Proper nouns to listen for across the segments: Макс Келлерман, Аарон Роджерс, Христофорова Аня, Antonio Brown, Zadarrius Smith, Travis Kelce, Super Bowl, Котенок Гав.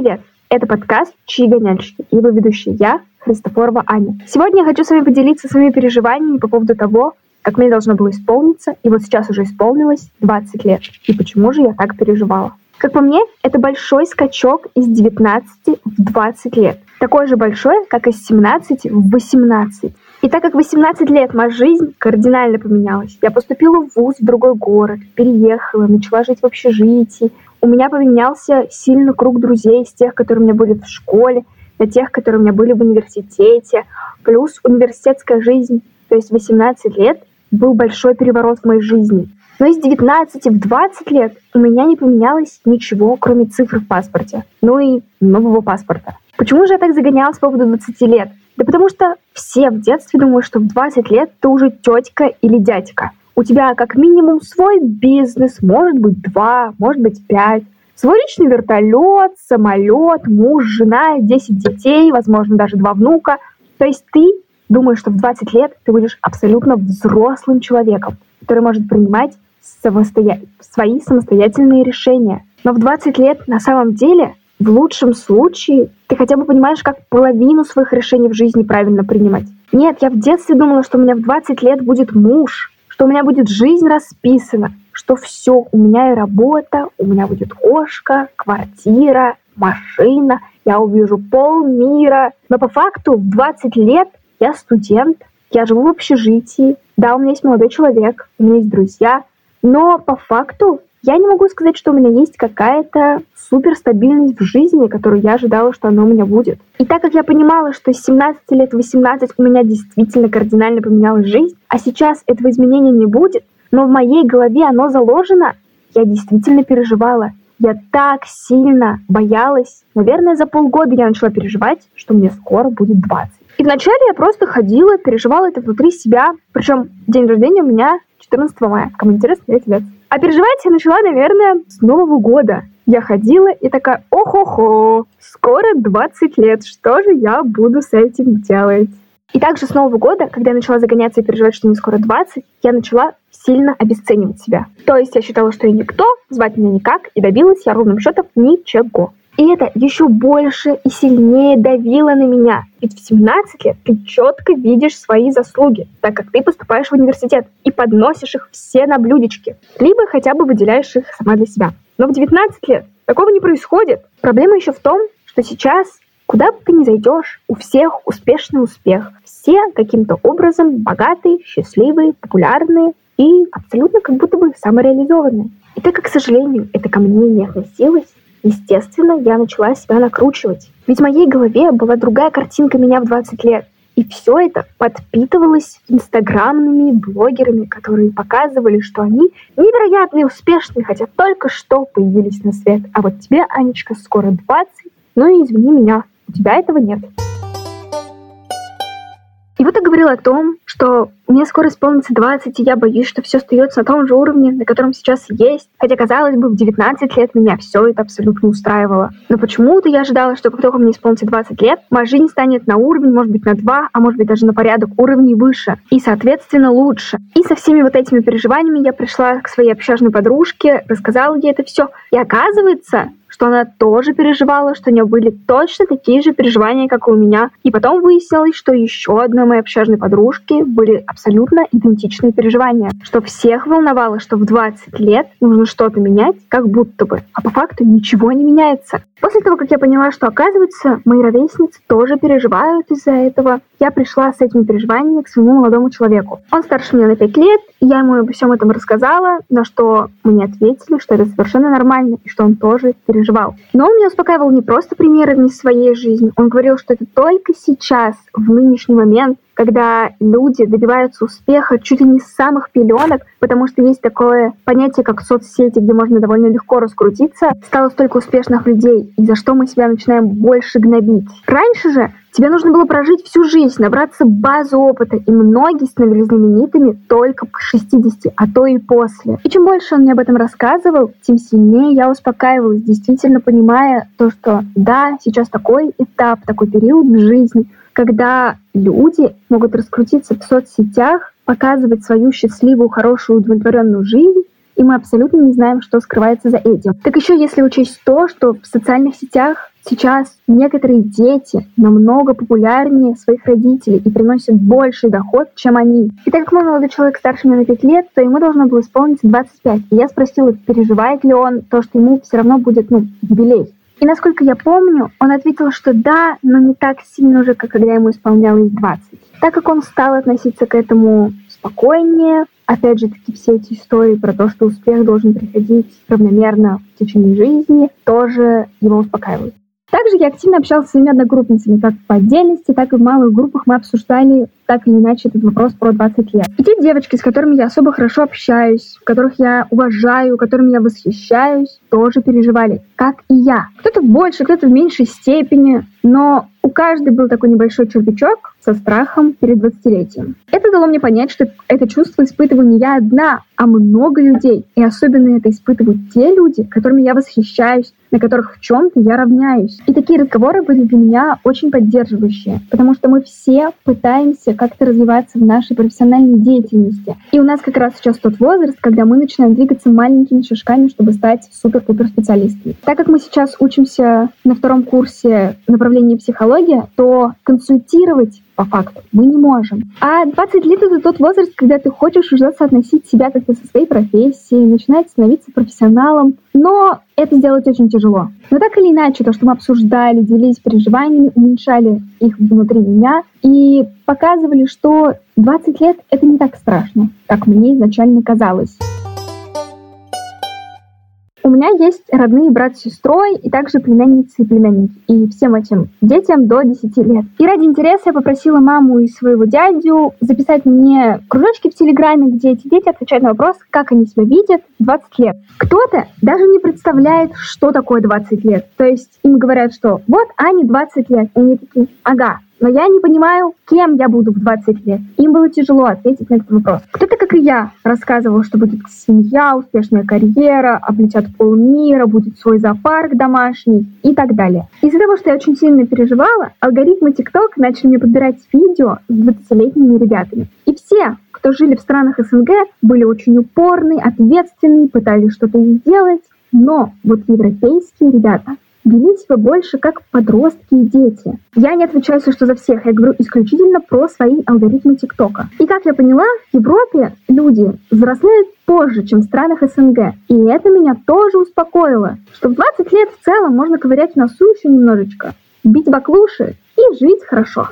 привет! Это подкаст «Чьи гоняльщики», его ведущая я, Христофорова Аня. Сегодня я хочу с вами поделиться своими переживаниями по поводу того, как мне должно было исполниться, и вот сейчас уже исполнилось 20 лет, и почему же я так переживала. Как по мне, это большой скачок из 19 в 20 лет. Такой же большой, как из 17 в 18. И так как 18 лет моя жизнь кардинально поменялась. Я поступила в вуз в другой город, переехала, начала жить в общежитии. У меня поменялся сильно круг друзей с тех, которые у меня были в школе, на тех, которые у меня были в университете. Плюс университетская жизнь, то есть 18 лет, был большой переворот в моей жизни. Но из 19 в 20 лет у меня не поменялось ничего, кроме цифр в паспорте. Ну и нового паспорта. Почему же я так загонялась по поводу 20 лет? Да потому что все в детстве думают, что в 20 лет ты уже тетка или дядька. У тебя как минимум свой бизнес, может быть 2, может быть 5. Свой личный вертолет, самолет, муж, жена, 10 детей, возможно, даже 2 внука. То есть ты думаешь, что в 20 лет ты будешь абсолютно взрослым человеком, который может принимать свои самостоятельные решения. Но в 20 лет на самом деле, в лучшем случае, ты хотя бы понимаешь, как половину своих решений в жизни правильно принимать. Нет, я в детстве думала, что у меня в 20 лет будет муж, что у меня будет жизнь расписана, что все, у меня и работа, у меня будет кошка, квартира, машина, я увижу полмира. Но по факту в 20 лет я студент, я живу в общежитии, да, у меня есть молодой человек, у меня есть друзья, но по факту я не могу сказать, что у меня есть какая-то суперстабильность в жизни, которую я ожидала, что она у меня будет. И так как я понимала, что с 17 лет в 18 у меня действительно кардинально поменялась жизнь, а сейчас этого изменения не будет, но в моей голове оно заложено, я действительно переживала. Я так сильно боялась. Наверное, за полгода я начала переживать, что мне скоро будет 20. И вначале я просто ходила, переживала это внутри себя. Причем день рождения у меня 14 мая. Кому интересно, 9 лет. А переживать я начала, наверное, с Нового года. Я ходила и такая: о-хо-хо, скоро 20 лет, что же я буду с этим делать? И также с Нового года, когда я начала загоняться и переживать, что мне скоро 20, я начала сильно обесценивать себя. То есть я считала, что я никто, звать меня никак, и добилась я ровным счетом ничего. И это еще больше и сильнее давило на меня. Ведь в 17 лет ты четко видишь свои заслуги, так как ты поступаешь в университет и подносишь их все на блюдечке, либо хотя бы выделяешь их сама для себя. Но в 19 лет такого не происходит. Проблема еще в том, что сейчас, куда бы ты ни зайдешь, у всех успешный успех. Все каким-то образом богатые, счастливые, популярные и абсолютно как будто бы самореализованные. И так как, к сожалению, это ко мне не относилось, естественно, я начала себя накручивать. Ведь в моей голове была другая картинка меня в 20 лет. И все это подпитывалось инстаграмными блогерами, которые показывали, что они невероятно успешные, хотя только что появились на свет. А вот тебе, Анечка, скоро 20, ну и извини меня, у тебя этого нет. И вот я говорила о том, что мне скоро исполнится 20, и я боюсь, что все остается на том же уровне, на котором сейчас есть. Хотя, казалось бы, в 19 лет меня все это абсолютно устраивало. Но почему-то я ожидала, что как только мне исполнится 20 лет, моя жизнь станет на уровень, может быть, на 2, а может быть, даже на порядок уровней выше. И, соответственно, лучше. И со всеми вот этими переживаниями я пришла к своей общажной подружке, рассказала ей это все. И оказывается, что она тоже переживала, что у нее были точно такие же переживания, как и у меня. И потом выяснилось, что еще одной моей общажной подружки были абсолютно идентичные переживания. Что всех волновало, что в 20 лет нужно что-то менять, как будто бы. А по факту ничего не меняется. После того, как я поняла, что, оказывается, мои ровесницы тоже переживают из-за этого, я пришла с этими переживаниями к своему молодому человеку. Он старше меня на 5 лет, и я ему обо всем этом рассказала, на что мне ответили, что это совершенно нормально, и что он тоже переживал. Но он меня успокаивал не просто примерами из своей жизни, он говорил, что это только сейчас, в нынешний момент, когда люди добиваются успеха чуть ли не с самых пеленок, потому что есть такое понятие, как соцсети, где можно довольно легко раскрутиться. Стало столько успешных людей, и за что мы себя начинаем больше гнобить. Раньше же тебе нужно было прожить всю жизнь, набраться базы опыта, и многие становились знаменитыми только к 60, а то и после. И чем больше он мне об этом рассказывал, тем сильнее я успокаивалась, действительно понимая то, что да, сейчас такой этап, такой период в жизни, когда люди могут раскрутиться в соцсетях, показывать свою счастливую, хорошую, удовлетворенную жизнь, и мы абсолютно не знаем, что скрывается за этим. Так еще если учесть то, что в социальных сетях Сейчас некоторые дети намного популярнее своих родителей и приносят больший доход, чем они. И так как мой молодой человек старше меня на 5 лет, то ему должно было исполниться 25. И я спросила, переживает ли он то, что ему все равно будет, юбилей. И насколько я помню, он ответил, что да, но не так сильно уже, как когда ему исполнялось 20. Так как он стал относиться к этому спокойнее, опять же таки все эти истории про то, что успех должен приходить равномерно в течение жизни, тоже его успокаивают. Также я активно общалась с своими одногруппницами, как по отдельности, так и в малых группах мы обсуждали так или иначе этот вопрос про 20 лет. И те девочки, с которыми я особо хорошо общаюсь, которых я уважаю, которыми я восхищаюсь, тоже переживали, как и я. Кто-то в большей, кто-то в меньшей степени, но у каждой был такой небольшой червячок со страхом перед 20-летием. Это дало мне понять, что это чувство испытываю не я одна, а много людей. И особенно это испытывают те люди, которыми я восхищаюсь, на которых в чем-то я равняюсь. И такие разговоры были для меня очень поддерживающие, потому что мы все пытаемся как-то развиваться в нашей профессиональной деятельности. И у нас как раз сейчас тот возраст, когда мы начинаем двигаться маленькими шажками, чтобы стать супер-пупер-специалистами. Так как мы сейчас учимся на 2 курсе направления психология, то консультировать по факту мы не можем. А 20 лет — это тот возраст, когда ты хочешь уже соотносить себя как-то со своей профессией, начинать становиться профессионалом, но это сделать очень тяжело. Но так или иначе, то, что мы обсуждали, делились переживаниями, уменьшали их внутри меня и показывали, что 20 лет — это не так страшно, как мне изначально казалось. У меня есть родные брат с сестрой, и также племянницы и племянники, и всем этим детям до 10 лет. И ради интереса я попросила маму и своего дядю записать мне кружочки в Телеграме, где эти дети отвечают на вопрос, как они себя видят в 20 лет. Кто-то даже не представляет, что такое 20 лет. То есть им говорят, что вот Ане 20 лет, и они такие, ага. Но я не понимаю, кем я буду в 20 лет. Им было тяжело ответить на этот вопрос. Кто-то, как и я, рассказывал, что будет семья, успешная карьера, облетят полмира, будет свой зоопарк домашний и так далее. Из-за того, что я очень сильно переживала, алгоритмы TikTok начали мне подбирать видео с 20-летними ребятами. И все, кто жили в странах СНГ, были очень упорны, ответственны, пытались что-то сделать. Но вот европейские ребята вели себя больше как подростки и дети. Я не отвечаю, что за всех, я говорю исключительно про свои алгоритмы ТикТока. И как я поняла, в Европе люди взрослеют позже, чем в странах СНГ. И это меня тоже успокоило, что в 20 лет в целом можно ковырять в носу еще немножечко, бить баклуши и жить хорошо.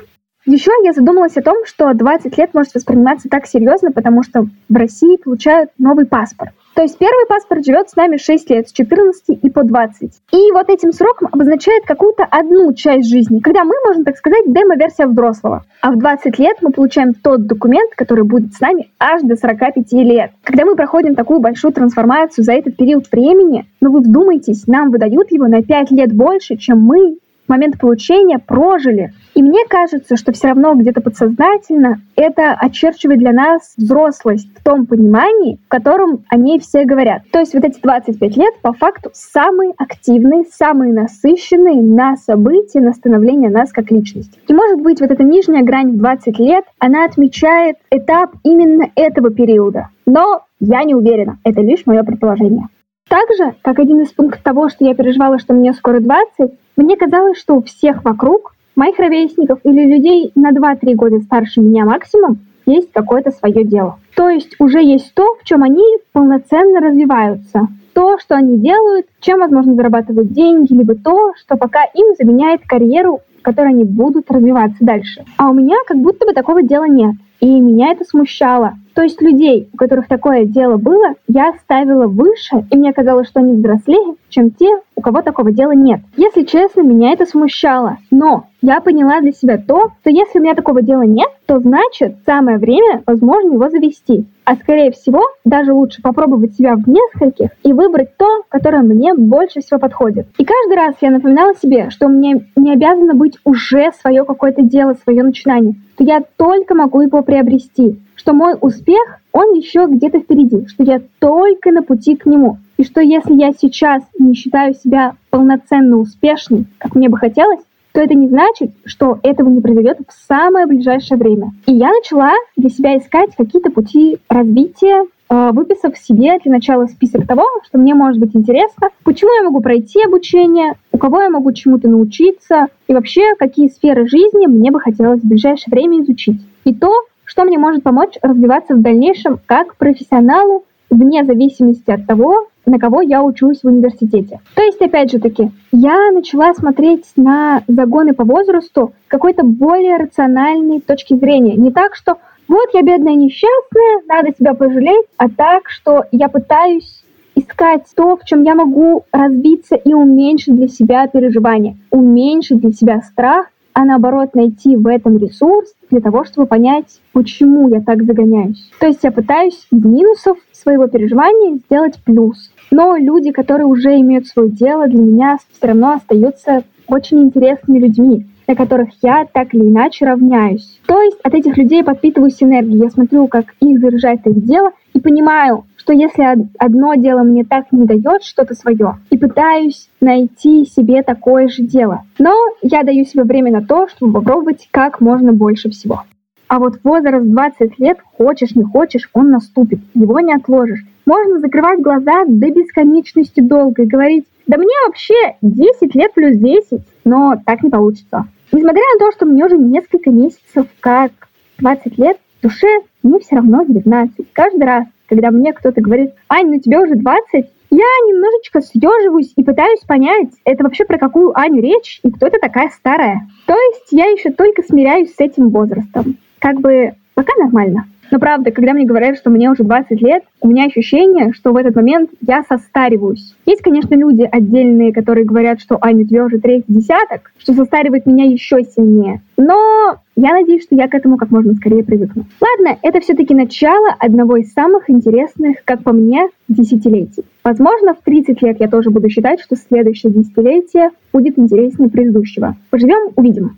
Еще я задумалась о том, что 20 лет может восприниматься так серьезно, потому что в России получают новый паспорт. То есть первый паспорт живет с нами 6 лет, с 14 и по 20. И вот этим сроком обозначает какую-то одну часть жизни, когда мы, можно так сказать, демо-версия взрослого. А в 20 лет мы получаем тот документ, который будет с нами аж до 45 лет. Когда мы проходим такую большую трансформацию за этот период времени, но вы вдумайтесь, нам выдают его на 5 лет больше, чем мы в момент получения прожили. И мне кажется, что все равно где-то подсознательно это очерчивает для нас взрослость в том понимании, в котором о ней все говорят. То есть вот эти 25 лет по факту самые активные, самые насыщенные на события, на становление нас как личности. И может быть вот эта нижняя грань в 20 лет, она отмечает этап именно этого периода. Но я не уверена, это лишь мое предположение. Также, как один из пунктов того, что я переживала, что мне скоро 20, мне казалось, что у всех вокруг, моих ровесников или людей на 2-3 года старше меня максимум, есть какое-то свое дело. То есть уже есть то, в чем они полноценно развиваются. То, что они делают, чем, возможно, зарабатывают деньги, либо то, что пока им заменяет карьеру, в которой они будут развиваться дальше. А у меня как будто бы такого дела нет. И меня это смущало. То есть людей, у которых такое дело было, я ставила выше, и мне казалось, что они взрослее, чем те, у кого такого дела нет. Если честно, меня это смущало. Но я поняла для себя то, что если у меня такого дела нет, то значит самое время, возможно, его завести. А скорее всего, даже лучше попробовать себя в нескольких и выбрать то, которое мне больше всего подходит. И каждый раз я напоминала себе, что мне не обязано быть уже свое какое-то дело, свое начинание, что я только могу его приобрести, что мой успех, он еще где-то впереди, что я только на пути к нему. И что если я сейчас не считаю себя полноценно успешной, как мне бы хотелось, то это не значит, что этого не произойдет в самое ближайшее время. И я начала для себя искать какие-то пути развития, выписав себе для начала список того, что мне может быть интересно, почему я могу пройти обучение, у кого я могу чему-то научиться и вообще, какие сферы жизни мне бы хотелось в ближайшее время изучить. И то, что мне может помочь развиваться в дальнейшем как профессионалу, вне зависимости от того, на кого я учусь в университете. То есть, опять же таки, я начала смотреть на загоны по возрасту с какой-то более рациональной точки зрения. Не так, что вот я бедная несчастная, надо себя пожалеть, а так, что я пытаюсь искать то, в чем я могу развиться и уменьшить для себя переживания, уменьшить для себя страх, а наоборот найти в этом ресурс для того, чтобы понять, почему я так загоняюсь. То есть я пытаюсь из минусов своего переживания сделать плюс. Но люди, которые уже имеют свое дело, для меня все равно остаются очень интересными людьми, на которых я так или иначе равняюсь. То есть от этих людей подпитываюсь энергией. Я смотрю, как их заряжает их дело, и понимаю, что если одно дело мне так не дает что-то свое, и пытаюсь найти себе такое же дело. Но я даю себе время на то, чтобы попробовать как можно больше всего. А вот возраст 20 лет, хочешь не хочешь, он наступит, его не отложишь. Можно закрывать глаза до бесконечности долго и говорить: да мне вообще 10 лет плюс 10, но так не получится. Несмотря на то, что мне уже несколько месяцев, как 20 лет, в душе мне все равно 19. Каждый раз, когда мне кто-то говорит: Ань, ну тебе уже 20, я немножечко съеживаюсь и пытаюсь понять, это вообще про какую Аню речь и кто-то такая старая. То есть я еще только смиряюсь с этим возрастом. Как бы пока нормально. Но правда, когда мне говорят, что мне уже 20 лет, у меня ощущение, что в этот момент я состариваюсь. Есть, конечно, люди отдельные, которые говорят, что «Аня, тебе уже третий десяток», что состаривает меня еще сильнее. Но я надеюсь, что я к этому как можно скорее привыкну. Ладно, это все-таки начало одного из самых интересных, как по мне, десятилетий. Возможно, в 30 лет я тоже буду считать, что следующее десятилетие будет интереснее предыдущего. Поживем, увидим.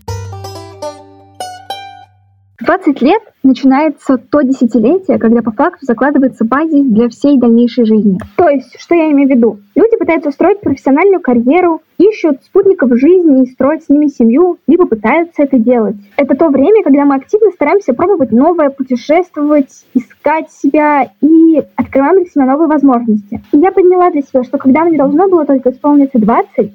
20 лет начинается то десятилетие, когда по факту закладывается базис для всей дальнейшей жизни. То есть, что я имею в виду? Люди пытаются строить профессиональную карьеру, ищут спутников жизни и строят с ними семью, либо пытаются это делать. Это то время, когда мы активно стараемся пробовать новое, путешествовать, искать себя и открываем для себя новые возможности. И я подняла для себя, что когда мне должно было только исполниться 20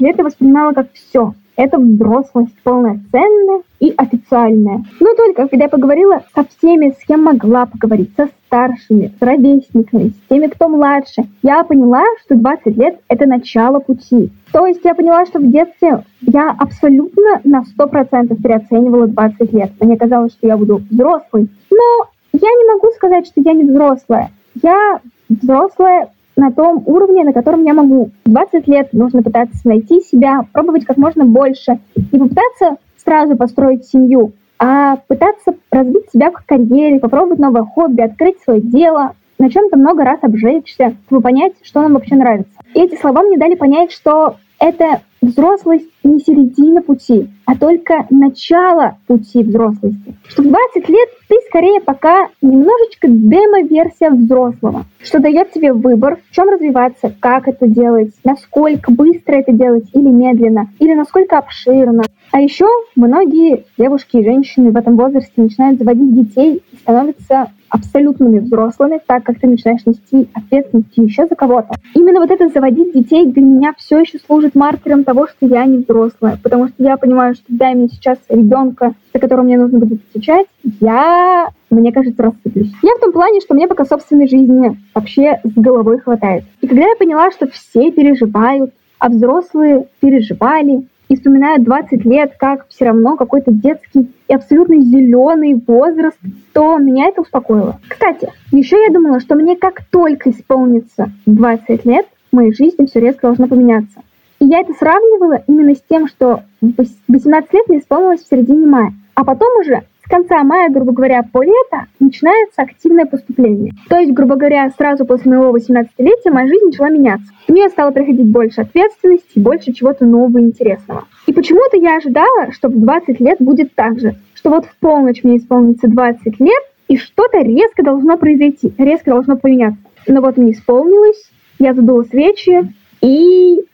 лет я воспринимала как все. Это взрослость полноценная и официальная. Но только когда я поговорила со всеми, с кем могла поговорить, со старшими, с ровесниками, с теми, кто младше, я поняла, что 20 лет — это начало пути. То есть я поняла, что в детстве я абсолютно на 100% переоценивала 20 лет. Мне казалось, что я буду взрослой. Но я не могу сказать, что я не взрослая. Я взрослая на том уровне, на котором я могу. 20 лет нужно пытаться найти себя, пробовать как можно больше. Не попытаться сразу построить семью, а пытаться развить себя в карьере, попробовать новое хобби, открыть свое дело, на чем-то много раз обжечься, чтобы понять, что нам вообще нравится. И эти слова мне дали понять, что это взрослость не середина пути, а только начало пути взрослости. Что в 20 лет ты скорее пока немножечко демо-версия взрослого, что дает тебе выбор, в чем развиваться, как это делать, насколько быстро это делать или медленно, или насколько обширно. А еще многие девушки и женщины в этом возрасте начинают заводить детей и становятся абсолютными взрослыми, так как ты начинаешь нести ответственность еще за кого-то. Именно вот это заводить детей для меня все еще служит маркером того, что я не взрослая, потому что я понимаю, что дай мне сейчас ребенка, за которого мне нужно будет отвечать, мне кажется, рассыплюсь. Я в том плане, что мне пока собственной жизни вообще с головой хватает. И когда я поняла, что все переживают, а взрослые переживали, и вспоминают 20 лет как все равно какой-то детский и абсолютно зеленый возраст, то меня это успокоило. Кстати, еще я думала, что мне как только исполнится 20 лет, в моей жизни все резко должно поменяться. И я это сравнивала именно с тем, что 18 лет мне исполнилось в середине мая, а потом уже с конца мая, грубо говоря, по лето начинается активное поступление. То есть, грубо говоря, сразу после моего 18-летия моя жизнь начала меняться. В нее стало приходить больше ответственности и больше чего-то нового и интересного. И почему-то я ожидала, что в 20 лет будет так же, что вот в полночь мне исполнится 20 лет, и что-то резко должно произойти, резко должно поменяться. Но вот мне исполнилось, я задула свечи, и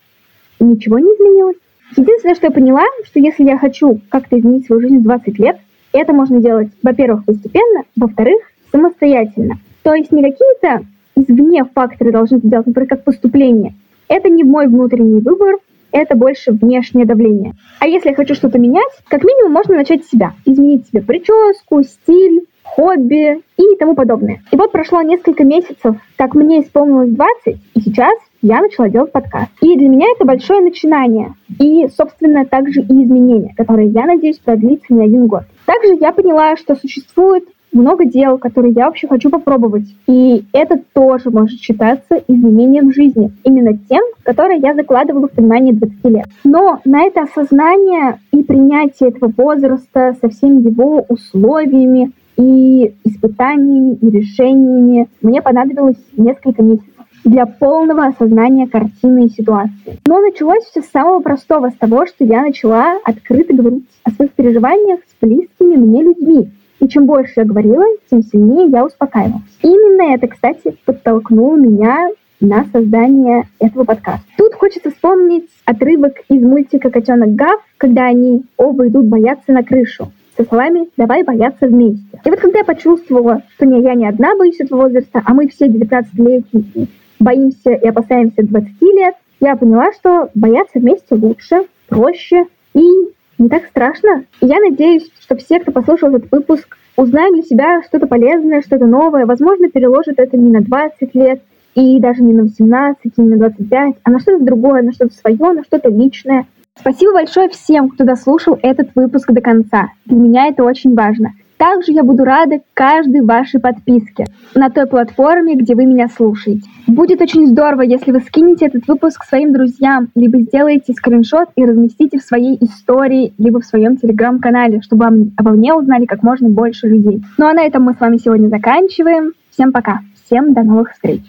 ничего не изменилось. Единственное, что я поняла, что если я хочу как-то изменить свою жизнь в 20 лет, это можно делать, во-первых, постепенно, во-вторых, самостоятельно. То есть не какие-то извне факторы должны делать, например, как поступление. Это не мой внутренний выбор, это больше внешнее давление. А если я хочу что-то менять, как минимум можно начать с себя. Изменить себе прическу, стиль, хобби и тому подобное. И вот прошло несколько месяцев, как мне исполнилось 20, и сейчас я начала делать подкаст. И для меня это большое начинание. И, собственно, также и изменения, которые, я надеюсь, продлится не один год. Также я поняла, что существует много дел, которые я вообще хочу попробовать. И это тоже может считаться изменением в жизни. Именно тем, которое я закладывала в понимание 20 лет. Но на это осознание и принятие этого возраста со всеми его условиями и испытаниями, и решениями мне понадобилось несколько месяцев для полного осознания картины и ситуации. Но началось все с самого простого, с того, что я начала открыто говорить о своих переживаниях с близкими мне людьми. И чем больше я говорила, тем сильнее я успокаивалась. Именно это, кстати, подтолкнуло меня на создание этого подкаста. Тут хочется вспомнить отрывок из мультика «Котенок Гав», когда они оба идут бояться на крышу. Со словами «давай бояться вместе». И вот когда я почувствовала, что я не одна боюсь этого возраста, а мы все 19-летние боимся и опасаемся 20 лет, я поняла, что бояться вместе лучше, проще и не так страшно. И я надеюсь, что все, кто послушал этот выпуск, узнают для себя что-то полезное, что-то новое. Возможно, переложат это не на 20 лет, и даже не на 18, не на 25, а на что-то другое, на что-то свое, на что-то личное. Спасибо большое всем, кто дослушал этот выпуск до конца. Для меня это очень важно. Также я буду рада каждой вашей подписке на той платформе, где вы меня слушаете. Будет очень здорово, если вы скинете этот выпуск своим друзьям, либо сделаете скриншот и разместите в своей истории, либо в своем телеграм-канале, чтобы обо мне узнали как можно больше людей. Ну а на этом мы с вами сегодня заканчиваем. Всем пока, всем до новых встреч.